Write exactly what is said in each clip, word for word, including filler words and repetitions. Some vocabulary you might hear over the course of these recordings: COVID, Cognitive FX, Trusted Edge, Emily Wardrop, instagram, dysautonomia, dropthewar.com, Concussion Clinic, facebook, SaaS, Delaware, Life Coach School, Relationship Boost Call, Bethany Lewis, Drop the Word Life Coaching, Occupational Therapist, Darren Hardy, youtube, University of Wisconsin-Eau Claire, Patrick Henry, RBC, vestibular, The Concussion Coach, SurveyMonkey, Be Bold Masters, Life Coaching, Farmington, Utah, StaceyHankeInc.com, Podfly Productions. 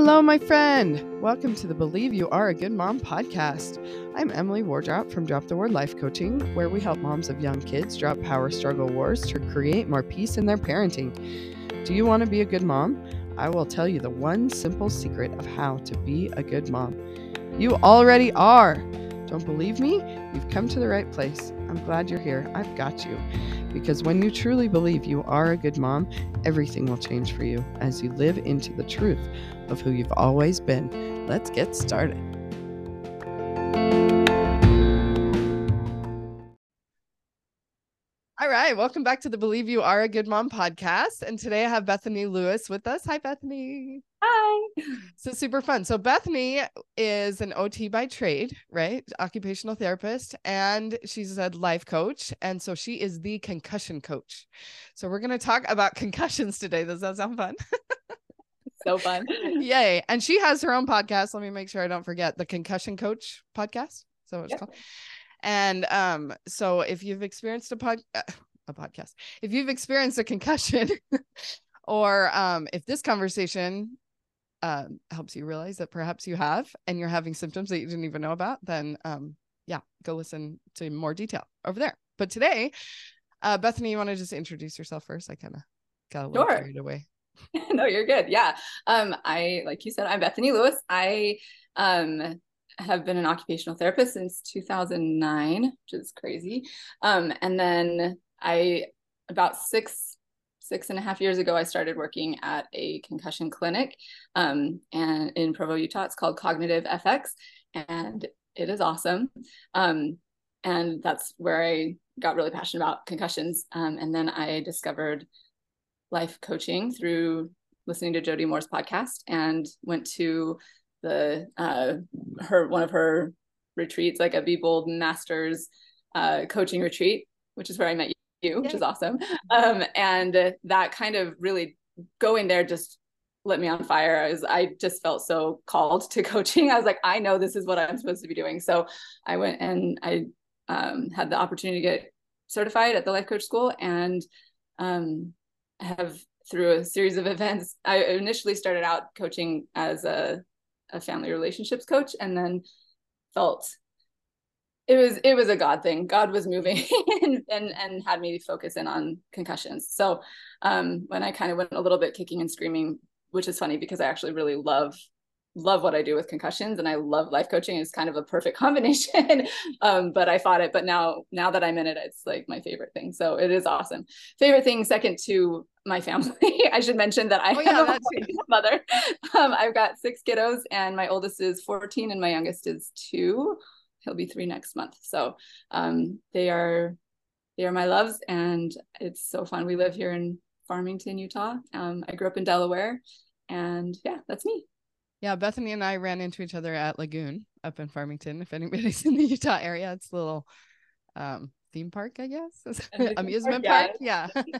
Hello, my friend. Welcome to the Believe You Are a Good Mom podcast. I'm Emily Wardrop from Drop the Word Life Coaching, where we help moms of young kids drop power struggle wars to create more peace in their parenting. Do you want to be a good mom? I will tell you the one simple secret of how to be a good mom. You already are. Don't believe me? You've come to the right place. I'm glad you're here. I've got you. Because when you truly believe you are a good mom, everything will change for you as you live into the truth of who you've always been. Let's get started. All right. Welcome back to the Believe You Are a Good Mom podcast. And today I have Bethany Lewis with us. Hi, Bethany. Hi. So super fun. So Bethany is an O T by trade, right? Occupational therapist, and she's a life coach. And so she is the concussion coach. So we're going to talk about concussions today. Does that sound fun? So fun. Yay. And she has her own podcast. Let me make sure I don't forget. The Concussion Coach podcast. So it's yep. called. And um, so if you've experienced a pod, uh, a podcast, if you've experienced a concussion or um, if this conversation Um, helps you realize that perhaps you have, and you're having symptoms that you didn't even know about, then um, yeah, go listen to more detail over there. But today, uh, Bethany, you want to just introduce yourself first? I kind of got a little sure. carried away. No, you're good. Yeah. Um, I, like you said, I'm Bethany Lewis. I um, have been an occupational therapist since two thousand nine, which is crazy. Um, and then I, about six Six and a half years ago, I started working at a concussion clinic um, and in Provo, Utah. It's called Cognitive F X, and it is awesome. Um, and that's where I got really passionate about concussions. Um, and then I discovered life coaching through listening to Jodi Moore's podcast, and went to the uh, her one of her retreats, like a Be Bold Masters uh, coaching retreat, which is where I met you. You, which is awesome. Um, and that kind of really going there just lit me on fire. I was, I just felt so called to coaching. I was like, I know this is what I'm supposed to be doing. So I went and I um, had the opportunity to get certified at the Life Coach School, and um, have, through a series of events, I initially started out coaching as a, a family relationships coach, and then felt It was, it was a God thing. God was moving and, and, and had me focus in on concussions. So um, when I kind of went a little bit kicking and screaming, which is funny because I actually really love, love what I do with concussions, and I love life coaching. It's kind of a perfect combination, um, but I fought it. But now, now that I'm in it, it's like my favorite thing. So it is awesome. Favorite thing, second to my family. I should mention that I oh, yeah, am a mother. Um, I've got six kiddos, and my oldest is fourteen and my youngest is two. He'll be three next month. So um, they are, they are my loves, and it's so fun. We live here in Farmington, Utah. Um, I grew up in Delaware, and yeah, that's me. Yeah. Bethany and I ran into each other at Lagoon up in Farmington. If anybody's in the Utah area, it's a little um, theme park, I guess. Amusement park. park. Yeah. yeah.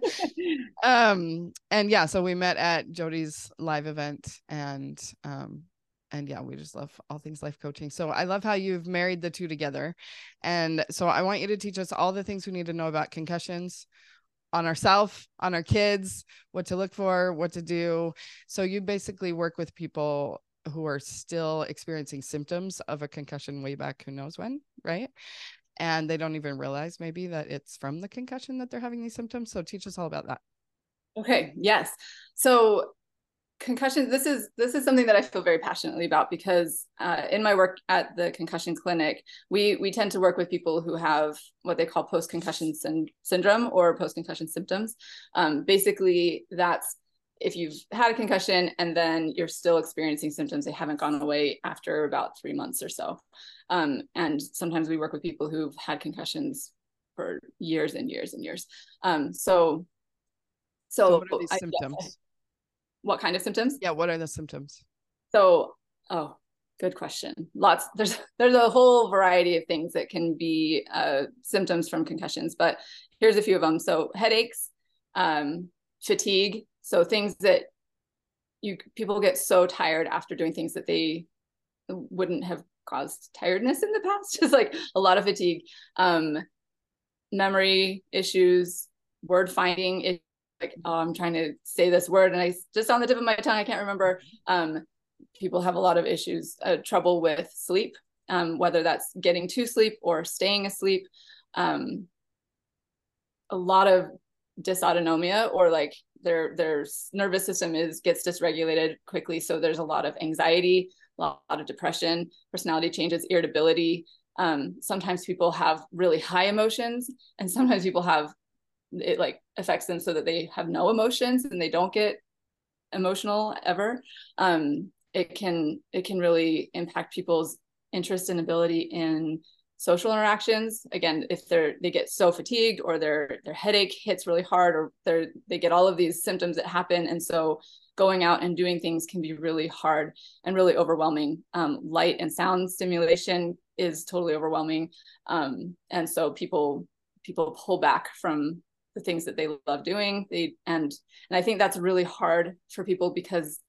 um, and yeah, so we met at Jodi's live event, and um, And yeah, we just love all things life coaching. So I love how you've married the two together. And so I want you to teach us all the things we need to know about concussions on ourselves, on our kids, what to look for, what to do. So you basically work with people who are still experiencing symptoms of a concussion way back, who knows when, right? And they don't even realize maybe that it's from the concussion that they're having these symptoms. So teach us all about that. Okay. Yes. So concussions, this is this is something that I feel very passionately about, because uh, in my work at the Concussion Clinic, we we tend to work with people who have what they call post-concussion syn- syndrome or post-concussion symptoms. Um, basically, that's if you've had a concussion and then you're still experiencing symptoms, they haven't gone away after about three months or so. Um, and sometimes we work with people who've had concussions for years and years and years. Um, so, so, so what are these I, symptoms? Yeah, What kind of symptoms? Yeah. What are the symptoms? So, oh, good question. Lots. There's, there's a whole variety of things that can be uh, symptoms from concussions, but here's a few of them. So headaches, um, fatigue. So things that you, people get so tired after doing things that they wouldn't have caused tiredness in the past, just like a lot of fatigue, um, memory issues, word finding issues. Like, oh, I'm trying to say this word and I just on the tip of my tongue, I can't remember. Um, people have a lot of issues, uh, trouble with sleep, um, whether that's getting to sleep or staying asleep. Um, a lot of dysautonomia, or like their their nervous system is gets dysregulated quickly. So there's a lot of anxiety, a lot of depression, personality changes, irritability. Um, sometimes people have really high emotions, and sometimes people have, it like affects them so that they have no emotions and they don't get emotional ever. Um, it can, it can really impact people's interest and ability in social interactions. Again, if they're, they get so fatigued, or their, their headache hits really hard, or they're, they get all of these symptoms that happen. And so going out and doing things can be really hard and really overwhelming. Um, light and sound stimulation is totally overwhelming. Um, and so people, people pull back from the things that they love doing. They, and, and I think that's really hard for people, because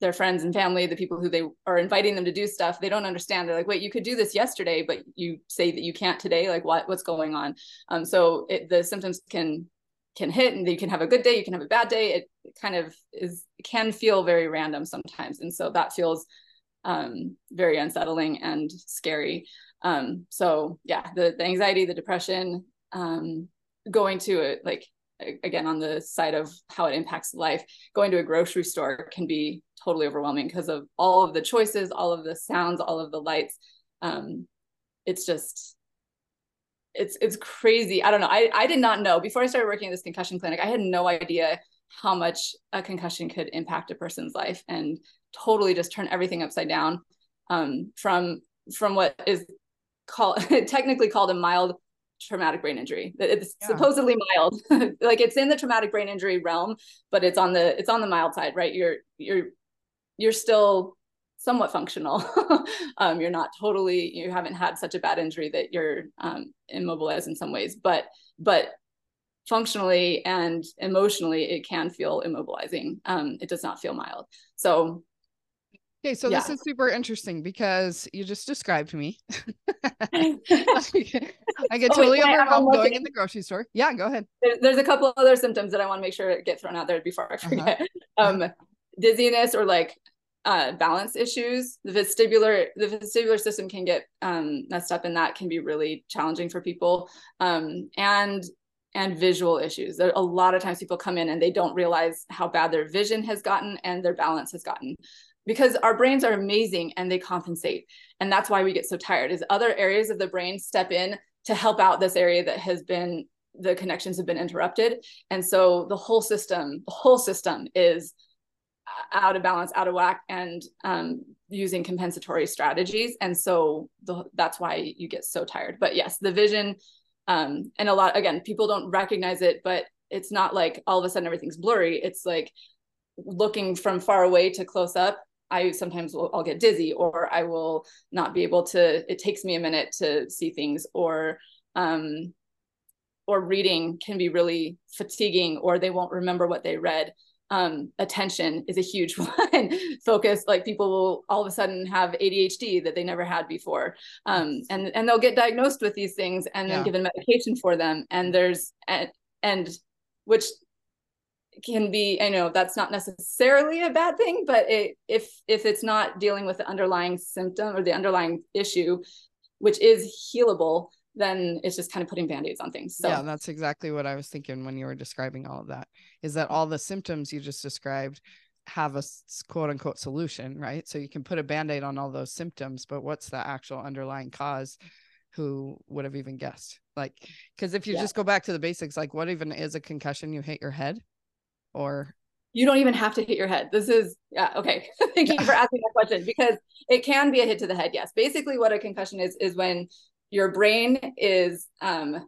their friends and family, the people who they are inviting them to do stuff, they don't understand. They're like, wait, you could do this yesterday, but you say that you can't today. Like what, what's going on? Um, so it, the symptoms can, can hit, and you can have a good day. You can have a bad day. It, it kind of is, can feel very random sometimes. And so that feels um, very unsettling and scary. Um, so yeah, the, the anxiety, the depression, um, going to it, like, again, on the side of how it impacts life, going to a grocery store can be totally overwhelming because of all of the choices, all of the sounds, all of the lights. Um, it's just, it's, it's crazy. I don't know. I, I did not know before I started working at this concussion clinic, I had no idea how much a concussion could impact a person's life and totally just turn everything upside down. Um, from, from what is called technically called a mild traumatic brain injury. It's yeah. supposedly mild, like it's in the traumatic brain injury realm, but it's on the, it's on the mild side, right? You're, you're, you're still somewhat functional. um, you're not totally, you haven't had such a bad injury that you're um, immobilized in some ways, but, but functionally and emotionally, it can feel immobilizing. Um, it does not feel mild. So Okay. So yeah. This is super interesting because you just described me. I get totally oh, wait, overwhelmed going in the grocery store. Yeah, go ahead. There, there's a couple other symptoms that I want to make sure get thrown out there before I forget. Uh-huh. Um, dizziness or like uh, balance issues. The vestibular, the vestibular system can get um, messed up, and that can be really challenging for people. Um, and and visual issues. There a lot of times people come in and they don't realize how bad their vision has gotten and their balance has gotten. Because our brains are amazing and they compensate. And that's why we get so tired, is other areas of the brain step in to help out this area that has been, the connections have been interrupted. And so the whole system, the whole system is out of balance, out of whack, and um, using compensatory strategies. And so the, that's why you get so tired. But yes, the vision um, and a lot, again, people don't recognize it, but it's not like all of a sudden everything's blurry. It's like looking from far away to close up. I sometimes will, I'll get dizzy, or I will not be able to, it takes me a minute to see things, or, um, or reading can be really fatiguing, or they won't remember what they read. Um, attention is a huge one. Focus, like people will all of a sudden have A D H D that they never had before. Um, and, and they'll get diagnosed with these things and yeah. then given medication for them. And there's, and, and which can be, I know that's not necessarily a bad thing, but it, if if it's not dealing with the underlying symptom or the underlying issue, which is healable, then it's just kind of putting band-aids on things. So yeah, that's exactly what I was thinking when you were describing all of that, is that all the symptoms you just described have a quote unquote solution, right? So you can put a band-aid on all those symptoms, but what's the actual underlying cause? Who would have even guessed? Like, because if you yeah. just go back to the basics, like what even is a concussion? You hit your head? Or you don't even have to hit your head. This is, yeah, okay. Thank you for asking that question, because it can be a hit to the head. Yes. Basically what a concussion is, is when your brain is, um,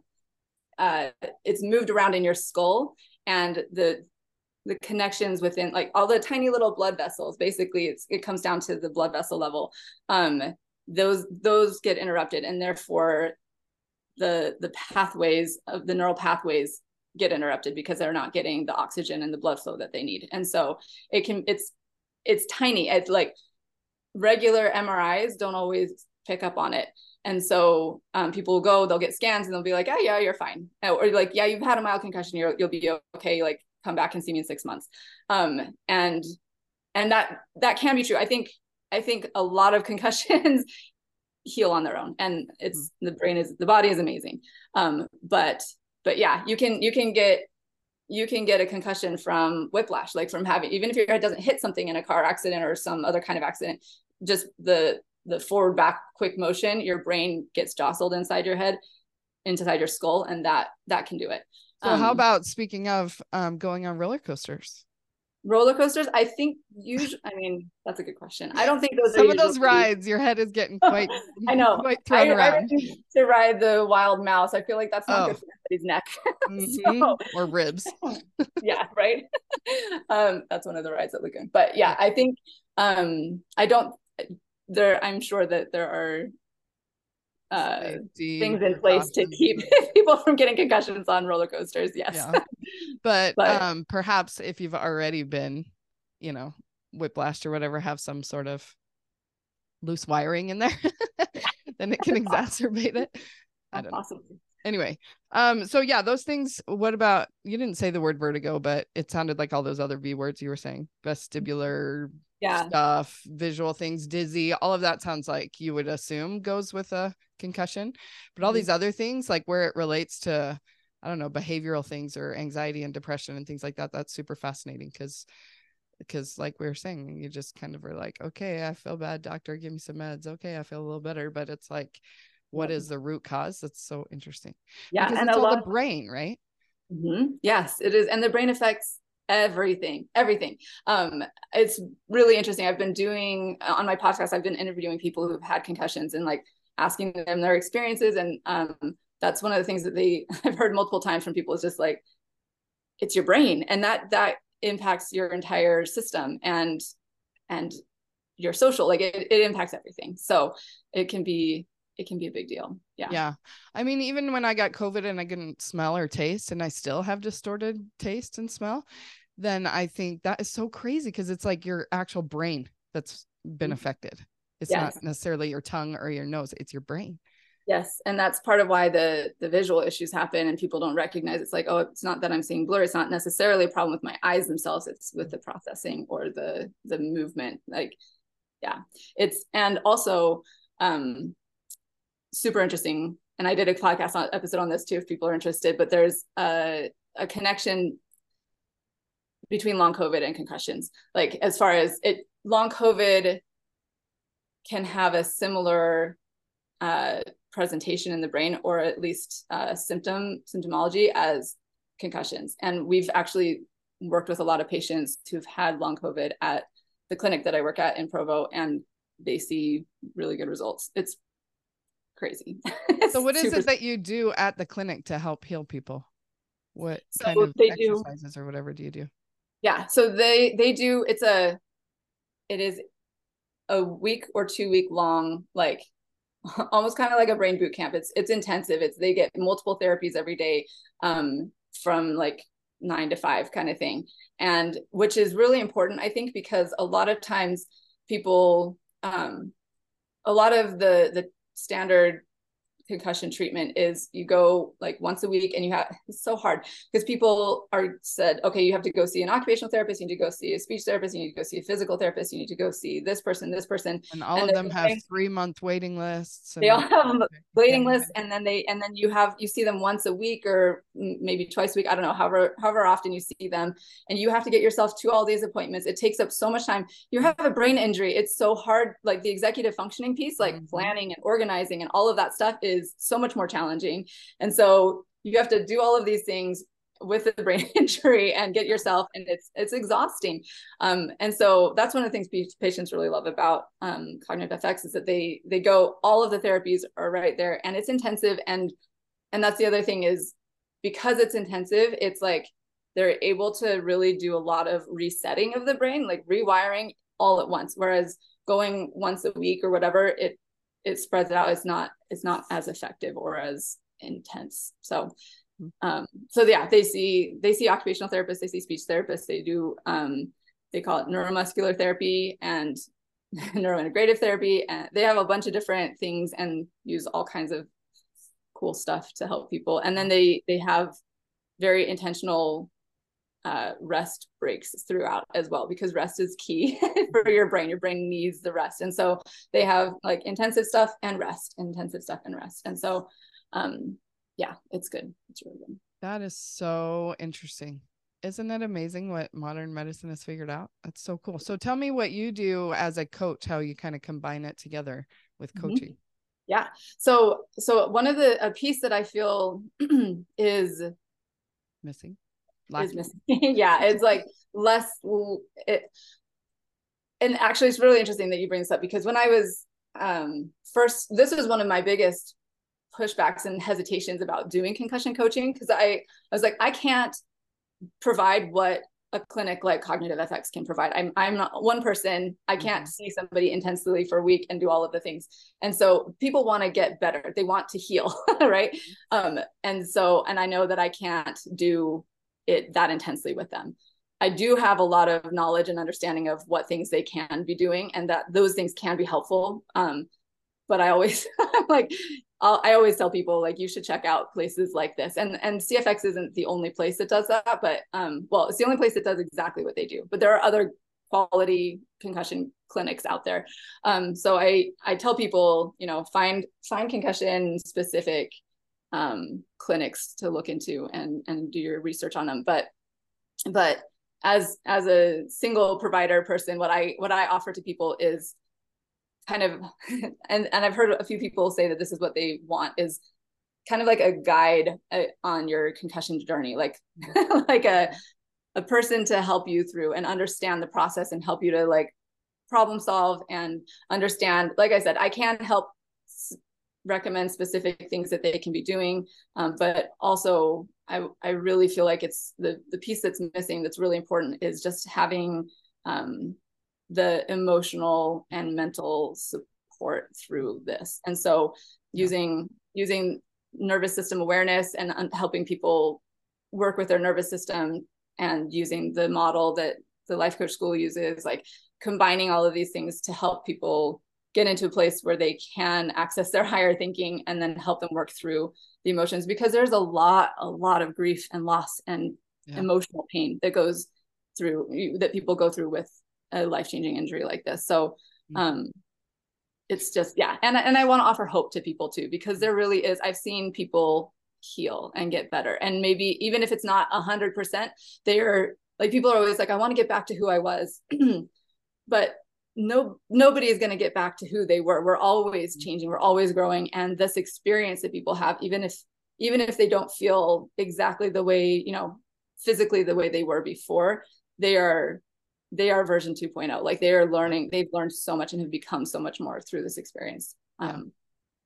uh, it's moved around in your skull, and the, the connections within, like all the tiny little blood vessels, basically it's, it comes down to the blood vessel level. Um, those, those get interrupted, and therefore the, the pathways of the neural pathways get interrupted because they're not getting the oxygen and the blood flow that they need. And so it can, it's, it's tiny. It's like regular M R Is don't always pick up on it. And so um, people will go, they'll get scans and they'll be like, oh yeah, you're fine. Or like, yeah, you've had a mild concussion. You're, you'll be okay. Like come back and see me in six months. Um, and And that, that can be true. I think, I think a lot of concussions heal on their own, and it's the brain is, the body is amazing. Um, but, but yeah, you can, you can get, you can get a concussion from whiplash, like from having, even if your head doesn't hit something in a car accident or some other kind of accident, just the, the forward back quick motion, your brain gets jostled inside your head, inside your skull. And that, that can do it. So um, how about, speaking of um, going on roller coasters? Roller coasters, I think usually, I mean, that's a good question. I don't think those Some are of those rides, your head is getting quite, I know. quite thrown I, around. I refuse to ride the wild mouse. I feel like that's not oh. good for anybody's neck. Mm-hmm. so, or ribs. yeah, right? um, that's one of the rides at Lagoon. But yeah, I think, um, I don't, there, I'm sure that there are Uh, things in place to keep people from getting concussions on roller coasters. Yes. Yeah. But, but um, perhaps if you've already been, you know, whiplashed or whatever, have some sort of loose wiring in there, then it can exacerbate it. I don't Possibly. know. Anyway. Um, so yeah, those things. What about, you didn't say the word vertigo, but it sounded like all those other V words you were saying, vestibular yeah. stuff, visual things, dizzy, all of that sounds like you would assume goes with a concussion, but all mm-hmm. these other things, like where it relates to, I don't know, behavioral things or anxiety and depression and things like that. That's super fascinating. Cause, cause like we were saying, you just kind of were like, okay, I feel bad, doctor, give me some meds. Okay, I feel a little better, but it's like, what is the root cause? That's so interesting. Yeah. Because and it's a all lot the brain, right? Mm-hmm. Yes, it is. And the brain affects everything, everything. Um, it's really interesting. I've been doing on my podcast, I've been interviewing people who've had concussions and like asking them their experiences. And um, that's one of the things that they I've heard multiple times from people is just like, it's your brain. And that, that impacts your entire system and, and your social, like it, it impacts everything. So it can be it can be a big deal. Yeah. Yeah. I mean, even when I got COVID and I couldn't smell or taste, and I still have distorted taste and smell, then I think that is so crazy. Cause it's like your actual brain that's been affected. It's yes. not necessarily your tongue or your nose. It's your brain. Yes. And that's part of why the, the visual issues happen and people don't recognize. It's like, oh, it's not that I'm seeing blur. It's not necessarily a problem with my eyes themselves. It's with the processing or the, the movement. Like, yeah, it's, and also, um, super interesting. And I did a podcast on, episode on this too, if people are interested, but there's a, a connection between long COVID and concussions. Like as far as it, long COVID can have a similar uh, presentation in the brain, or at least uh, symptom symptomology as concussions. And we've actually worked with a lot of patients who've had long COVID at the clinic that I work at in Provo, and they see really good results. It's crazy. So what is it that you do at the clinic to help heal people? What so kind of exercises do, or whatever do you do? Yeah. So they, they do, it's a, it is a week or two week long, like almost kind of like a brain boot camp. It's, it's intensive. It's, they get multiple therapies every day um, from like nine to five kind of thing. And which is really important, I think, because a lot of times people, um, a lot of the, the, standard concussion treatment is you go like once a week, and you have, it's so hard because people are said, okay, you have to go see an occupational therapist, you need to go see a speech therapist, you need to go see a physical therapist, you need to go see this person, this person. And all and of them have three month waiting lists. And they all have waiting lists. And then they, and then you have, you see them once a week or maybe twice a week. I don't know, however, however often you see them, and you have to get yourself to all these appointments. It takes up so much time. You have a brain injury. It's so hard. Like the executive functioning piece, like mm-hmm. planning and organizing and all of that stuff is is so much more challenging. And so you have to do all of these things with the brain injury and get yourself, and it's, it's exhausting. Um, and so that's one of the things patients really love about um, Cognitive F X is that they, they go, all of the therapies are right there, and it's intensive. And, and that's the other thing is because it's intensive, it's like, they're able to really do a lot of resetting of the brain, like rewiring all at once. Whereas going once a week or whatever, it, it spreads out. It's not, it's not as effective or as intense. So, um, so yeah, they see, they see occupational therapists, they see speech therapists, they do, um, they call it neuromuscular therapy and neurointegrative therapy. And they have a bunch of different things and use all kinds of cool stuff to help people. And then they, they have very intentional uh, rest breaks throughout as well, because rest is key for your brain. Your brain needs the rest. And so they have like intensive stuff and rest, intensive stuff and rest. And so, um, yeah, it's good. It's really good. That is so interesting. Isn't it amazing what modern medicine has figured out? That's so cool. So tell me what you do as a coach, how you kind of combine it together with coaching. Mm-hmm. Yeah. So, so one of the, a piece that I feel is missing. Is missing. Yeah. It's like less, it, and actually it's really interesting that you bring this up, because when I was um, first, this was one of my biggest pushbacks and hesitations about doing concussion coaching. Cause I, I was like, I can't provide what a clinic like Cognitive F X can provide. I'm, I'm not one person. I can't see somebody intensely for a week and do all of the things. And so people want to get better. They want to heal. Right. Um, and so, and I know that I can't do it that intensely with them. I do have a lot of knowledge and understanding of what things they can be doing, and that those things can be helpful. Um, but I always like, I'll, I always tell people, like, you should check out places like this. And, and C F X isn't the only place that does that, but, um, well, it's the only place that does exactly what they do, but there are other quality concussion clinics out there. Um, so I, I tell people, you know, find, find concussion specific, um, clinics to look into and, and do your research on them. But, but as, as a single provider person, what I, what I offer to people is kind of, and, and I've heard a few people say that this is what they want, is kind of like a guide uh, on your concussion journey, like, like a, a person to help you through and understand the process and help you to like problem solve and understand. Like I said, I can help s- recommend specific things that they can be doing. Um, but also I, I really feel like it's the, the piece that's missing. That's really important, is just having, um, the emotional and mental support through this. And so using, using nervous system awareness and un- helping people work with their nervous system, and using the model that the Life Coach School uses, like combining all of these things to help people get into a place where they can access their higher thinking and then help them work through the emotions, because there's a lot, a lot of grief and loss and yeah. emotional pain that goes through, that people go through with a life-changing injury like this. So, um, it's just, yeah. And, and I want to offer hope to people too, because there really is, I've seen people heal and get better. And maybe even if it's not a hundred percent, they are like, people are always like, I want to get back to who I was, but no, nobody is going to get back to who they were. We're always changing. We're always growing. And this experience that people have, even if, even if they don't feel exactly the way, you know, physically the way they were before, they are, they are version two point oh. Like they are learning, they've learned so much and have become so much more through this experience. Um,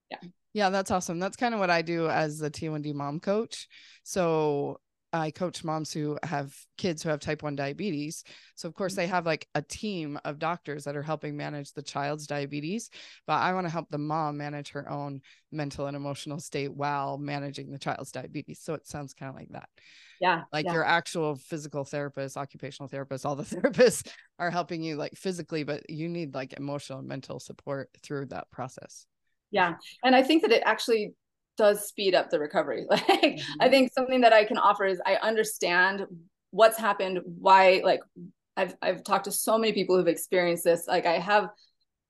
yeah. Yeah. That's awesome. That's kind of what I do as the T one D mom coach. So I coach moms who have kids who have type one diabetes. So of course they have like a team of doctors that are helping manage the child's diabetes, but I want to help the mom manage her own mental and emotional state while managing the child's diabetes. So it sounds kind of like that. Yeah. Like yeah. your actual physical therapist, occupational therapist, all the therapists are helping you like physically, but you need like emotional and mental support through that process. Yeah. And I think that it actually does speed up the recovery. Like mm-hmm. I think something that I can offer is I understand what's happened, why, like I've, I've talked to so many people who've experienced this. Like I have,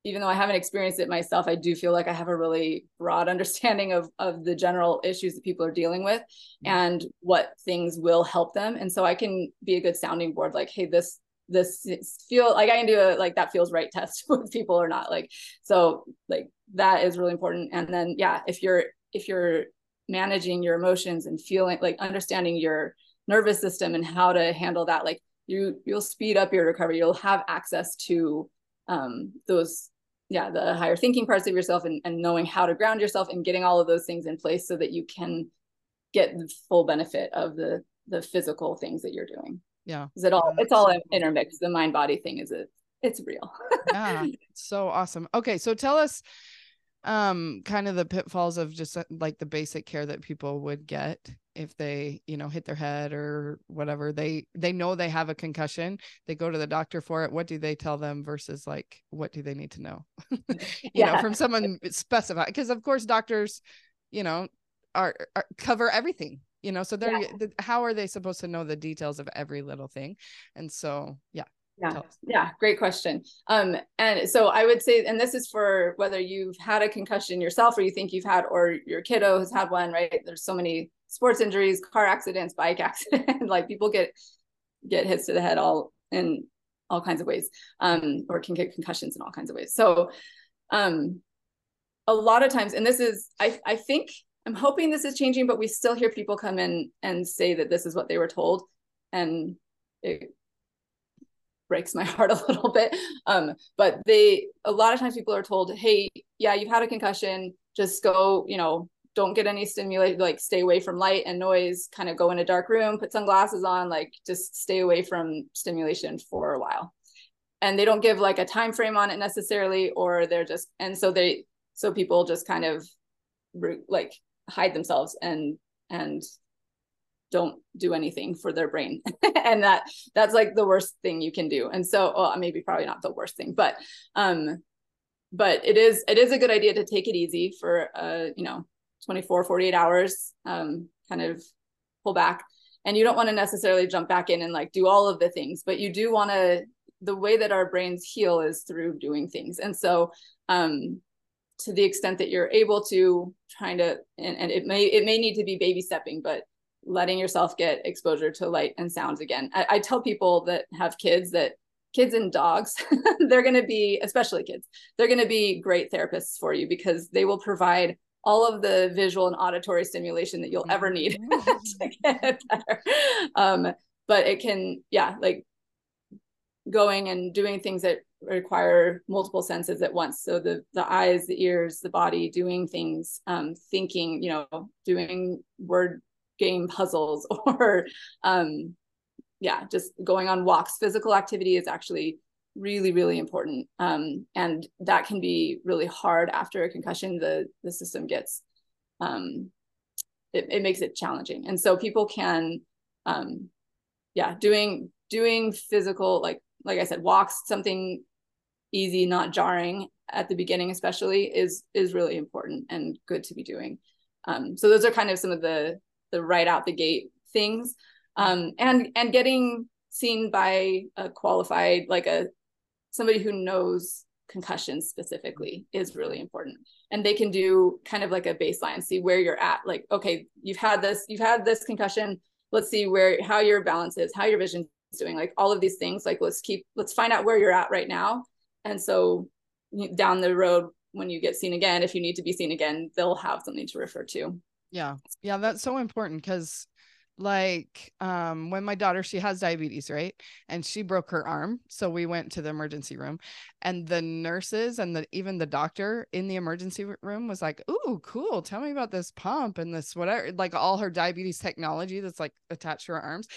even though I haven't experienced it myself, I do feel like I have a really broad understanding of, of the general issues that people are dealing with mm-hmm. and what things will help them. And so I can be a good sounding board. Like, hey, this, this feel like I can do a, like that feels right test with people or not. Like, so like that is really important. And then, yeah, if you're, if you're managing your emotions and feeling like understanding your nervous system and how to handle that, like you, you'll speed up your recovery. You'll have access to um, those, yeah, the higher thinking parts of yourself and, and knowing how to ground yourself and getting all of those things in place so that you can get the full benefit of the, the physical things that you're doing. Yeah. Is it all, it's all intermixed. The mind body thing is it, it's real. Yeah. So awesome. Okay. So tell us, um, kind of the pitfalls of just like the basic care that people would get if they, you know, hit their head or whatever, they, they know they have a concussion, they go to the doctor for it. What do they tell them versus like, what do they need to know, you yeah. know, from someone specified? Cause of course, doctors, you know, are, are cover everything. you know, so they're, yeah. th- how are they supposed to know the details of every little thing? And so, yeah. Yeah. Yeah. Great question. Um, and so I would say, and this is for whether you've had a concussion yourself or you think you've had, or your kiddo has had one, right? There's so many sports injuries, car accidents, bike accident, like people get, get hits to the head all in all kinds of ways, um, or can get concussions in all kinds of ways. So, um, a lot of times, and this is, I, I think I'm hoping this is changing, but we still hear people come in and say that this is what they were told. And it breaks my heart a little bit. Um, but they, a lot of times people are told, hey, yeah, you've had a concussion, just go, you know, don't get any stimulation, like stay away from light and noise, kind of go in a dark room, put sunglasses on, like just stay away from stimulation for a while. And they don't give like a time frame on it necessarily, or they're just, and so they, so people just kind of like hide themselves and, and don't do anything for their brain. And that that's like the worst thing you can do. And so, well, maybe probably not the worst thing, but, um, but it is, it is a good idea to take it easy for, uh, you know, twenty-four, forty-eight hours, um, kind of pull back. And you don't want to necessarily jump back in and like do all of the things, but you do want to, the way that our brains heal is through doing things. And so, um, to the extent that you're able to trying to, and, and it may, it may need to be baby stepping, but letting yourself get exposure to light and sounds again. I, I tell people that have kids that kids and dogs, they're going to be, especially kids, they're going to be great therapists for you because they will provide all of the visual and auditory stimulation that you'll ever need to get it better. Um, but it can, yeah, like going and doing things that require multiple senses at once. So the the eyes, the ears, the body, doing things, um, thinking, you know, doing word game puzzles, or um, yeah, just going on walks. Physical activity is actually really, really important. Um, and that can be really hard after a concussion. The, the system gets, um, it, it makes it challenging. And so people can, um, yeah, doing, doing physical, like, like I said, walks, something easy, not jarring at the beginning, especially is, is really important and good to be doing. Um, so those are kind of some of the, the right out the gate things. Um, and, and getting seen by a qualified, like a, somebody who knows concussions specifically is really important. And they can do kind of like a baseline, see where you're at. Like, okay, you've had this, you've had this concussion. Let's see where, how your balance is, how your vision is doing, like all of these things. Like, let's keep, let's find out where you're at right now. And so down the road, when you get seen again, if you need to be seen again, they'll have something to refer to. Yeah. Yeah. That's so important. Cause like, um, when my daughter, she has diabetes, right? And she broke her arm. So we went to the emergency room, and the nurses and the, even the doctor in the emergency room was like, "Ooh, cool. Tell me about this pump and this, whatever," like all her diabetes technology that's like attached to her arms.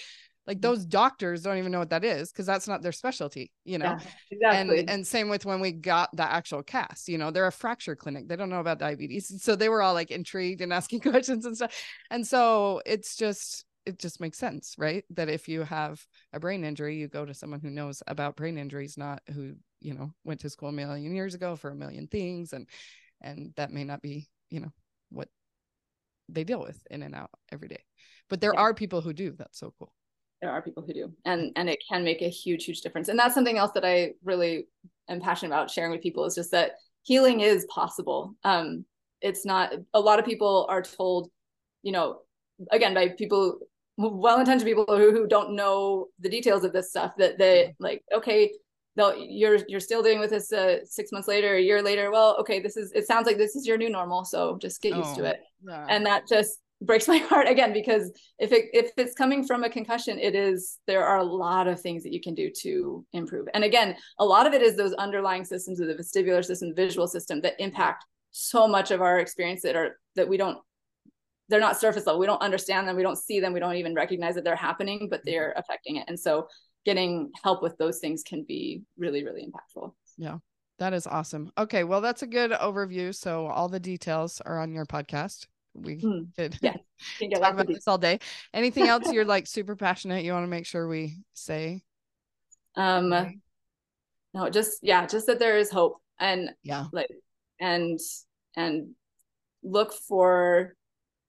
Like those doctors don't even know what that is, because that's not their specialty, you know? Yeah, exactly. And, and same with when we got the actual cast, you know, they're a fracture clinic. They don't know about diabetes. And so they were all like intrigued and asking questions and stuff. And so it's just, it just makes sense, right? That if you have a brain injury, you go to someone who knows about brain injuries, not who, you know, went to school a million years ago for a million things. And, and that may not be, you know, what they deal with in and out every day, but there yeah. are people who do. That's so cool. There are people who do, and, and it can make a huge, huge difference. And that's something else that I really am passionate about sharing with people, is just that healing is possible. Um, it's not, a lot of people are told, you know, again, by people, well-intentioned people who, who don't know the details of this stuff, that they like, okay, they'll, you're, you're still dealing with this uh, six months later, a year later. Well, okay, this is, it sounds like this is your new normal. So just get used oh, to it. Yeah. And that just breaks my heart again, because if it if it's coming from a concussion, it is, there are a lot of things that you can do to improve. And again, a lot of it is those underlying systems of the vestibular system, visual system, that impact so much of our experience, that are, that we don't, they're not surface level. We don't understand them. We don't see them. We don't even recognize that they're happening, but they're affecting it. And so getting help with those things can be really, really impactful. Yeah. That is awesome. Okay. Well, that's a good overview. So all the details are on your podcast. We hmm. could yeah. talk about this all day. Anything else you're like super passionate, you want to make sure we say? Um, okay. no, just, yeah, just that there is hope, and yeah, like, and, and look for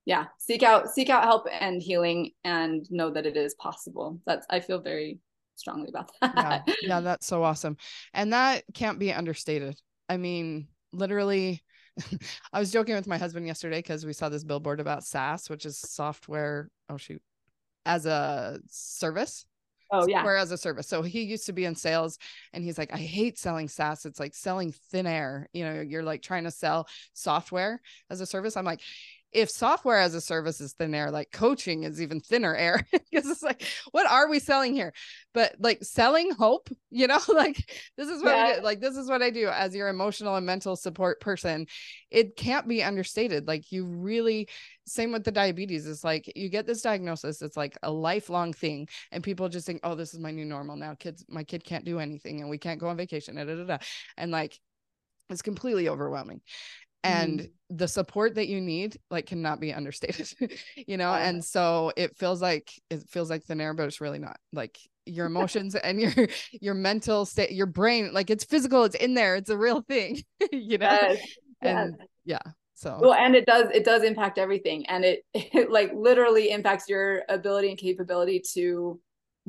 yeah, seek out, seek out help and healing, and know that it is possible. That's, I feel very strongly about that. Yeah, yeah, that's so awesome. And that can't be understated. I mean, literally, I was joking with my husband yesterday because we saw this billboard about SaaS, which is software. Oh, shoot. As a service. Oh, yeah. Software as a service. So he used to be in sales, and he's like, I hate selling SaaS. It's like selling thin air. You know, you're like trying to sell software as a service. I'm like, if software as a service is thin air, like coaching is even thinner air, because it's like, what are we selling here? But like selling hope, you know, like this is what, yeah. like, this is what I do as your emotional and mental support person. It can't be understated. Like you really, same with the diabetes. It's like, you get this diagnosis. It's like a lifelong thing. And people just think, oh, this is my new normal now. Kids, my kid can't do anything and we can't go on vacation. Da, da, da, da. And like, it's completely overwhelming. And mm-hmm. the support that you need, like, cannot be understated, you know? Yeah. And so it feels like, it feels like thin air, but it's really not. Like your emotions and your, your mental state, your brain, like it's physical, it's in there. It's a real thing, you know? Yes. And yes. yeah. So, well, and it does, it does impact everything. And it, it like literally impacts your ability and capability to,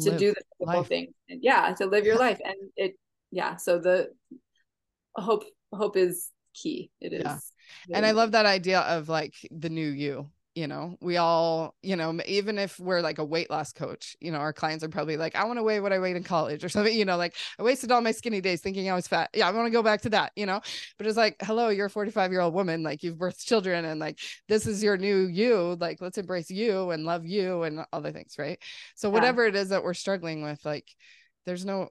to live do the whole thing. And yeah. To live your life. And it, yeah. So the hope, hope is key. It is. Yeah. And I love that idea of like the new you, you know, we all, you know, even if we're like a weight loss coach, you know, our clients are probably like, I want to weigh what I weighed in college or something, you know, like I wasted all my skinny days thinking I was fat. Yeah. I want to go back to that, you know, but it's like, hello, you're a forty-five year old woman. Like you've birthed children and like, this is your new you, like, let's embrace you and love you and all the things. Right. So yeah. whatever it is that we're struggling with, like there's no,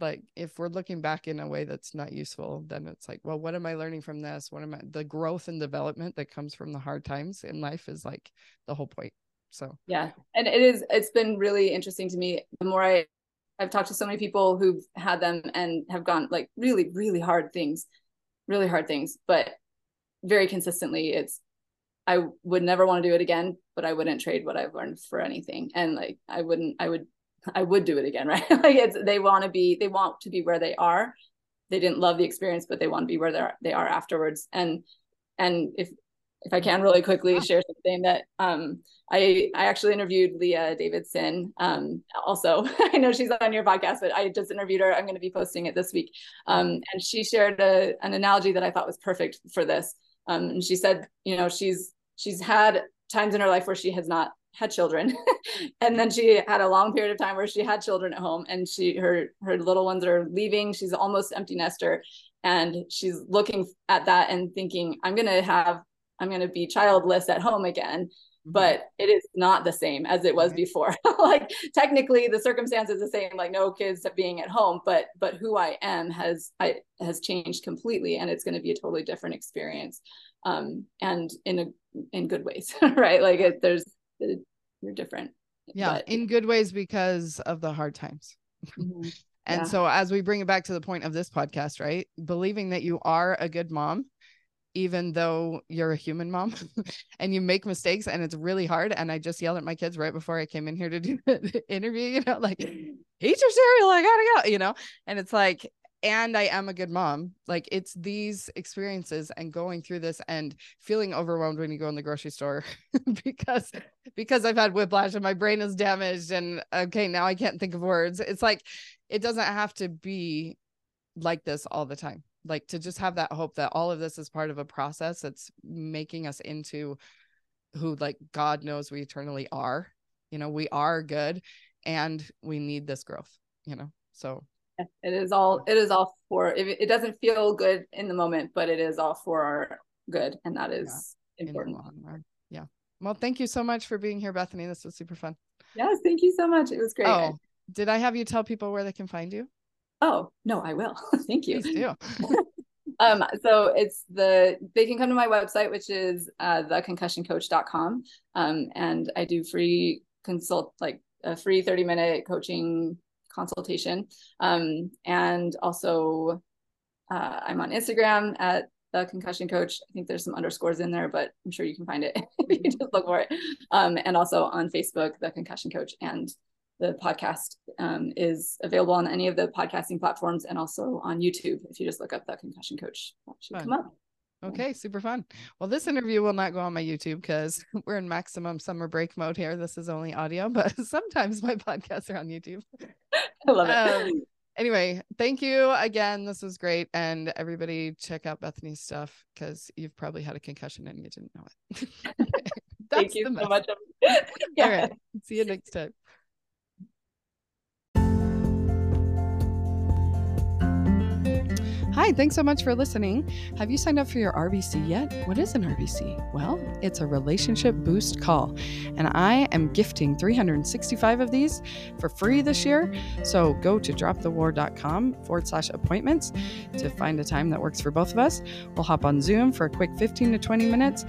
like if we're looking back in a way that's not useful, then it's like, well, what am I learning from this? What am I, the growth and development that comes from the hard times in life is like the whole point. So, yeah. And it is, it's been really interesting to me. The more I, I've talked to so many people who've had them and have gone like really, really hard things, really hard things, but very consistently it's, I would never want to do it again, but I wouldn't trade what I've learned for anything. And like, I wouldn't, I would I would do it again, right? Like it's, they want to be, they want to be where they are. They didn't love the experience, but they want to be where they are, they are afterwards. And, and if, if I can really quickly share something that um, I, I actually interviewed Leah Davidson. Um, also, I know she's on your podcast, but I just interviewed her. I'm going to be posting it this week. Um, and she shared a, an analogy that I thought was perfect for this. Um, and she said, you know, she's, she's had times in her life where she has not had children. And then she had a long period of time where she had children at home, and she, her, her little ones are leaving. She's almost empty nester. And she's looking at that and thinking, I'm going to have, I'm going to be childless at home again, mm-hmm. but it is not the same as it was right. before. Like technically the circumstance is the same, like no kids being at home, but, but who I am has, I has changed completely. And it's going to be a totally different experience. Um, and in a, in good ways, right? Like it, there's, you're different. Yeah. But in good ways because of the hard times. Mm-hmm. And yeah. so as we bring it back to the point of this podcast, right? Believing that you are a good mom, even though you're a human mom and you make mistakes and it's really hard. And I just yelled at my kids right before I came in here to do the interview, you know, like eat your cereal, I gotta go, you know? And it's like, and I am a good mom. Like it's these experiences and going through this and feeling overwhelmed when you go in the grocery store because, because I've had whiplash and my brain is damaged and okay, now I can't think of words. It's like, it doesn't have to be like this all the time. Like to just have that hope that all of this is part of a process that's making us into who like God knows we eternally are, you know, we are good and we need this growth, you know? So it is all, it is all for, it, it doesn't feel good in the moment, but it is all for our good. And that is yeah, important. Yeah. Well, thank you so much for being here, Bethany. This was super fun. Yes. Thank you so much. It was great. Oh, did I have you tell people where they can find you? Oh, no, I will. Thank you. Please do. um, so it's the, they can come to my website, which is uh, the concussion coach dot com. Um, and I do free consult, like a free thirty minute coaching consultation. Um, and also, uh, I'm on Instagram at the Concussion Coach. I think there's some underscores in there, but I'm sure you can find it. You just look for it. Um, and also on Facebook, the Concussion Coach, and the podcast, um, is available on any of the podcasting platforms and also on YouTube. If you just look up the Concussion Coach, that should Fun. come up. Okay, super fun. Well, this interview will not go on my YouTube because we're in maximum summer break mode here. This is only audio, but sometimes my podcasts are on YouTube. I love it. Um, anyway, thank you again. This was great. And everybody check out Bethany's stuff because you've probably had a concussion and you didn't know it. Thank you so much. Yeah. All right. See you next time. Hi, thanks so much for listening. Have you signed up for your R B C yet? What is an R B C? Well, it's a Relationship Boost Call, and I am gifting three hundred sixty-five of these for free this year. So go to drop the war dot com forward slash appointments to find a time that works for both of us. We'll hop on Zoom for a quick fifteen to twenty minutes,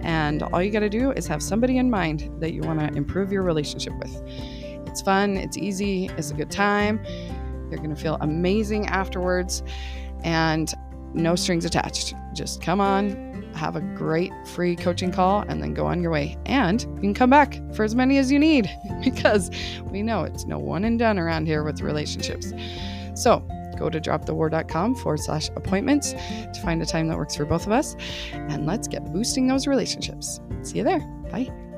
and all you got to do is have somebody in mind that you want to improve your relationship with. It's fun, it's easy, it's a good time. You're going to feel amazing afterwards. And no strings attached. Just come on, have a great free coaching call, and then go on your way. And you can come back for as many as you need because we know it's no one and done around here with relationships. So go to drop the war dot com forward slash appointments to find a time that works for both of us. And let's get boosting those relationships. See you there. Bye.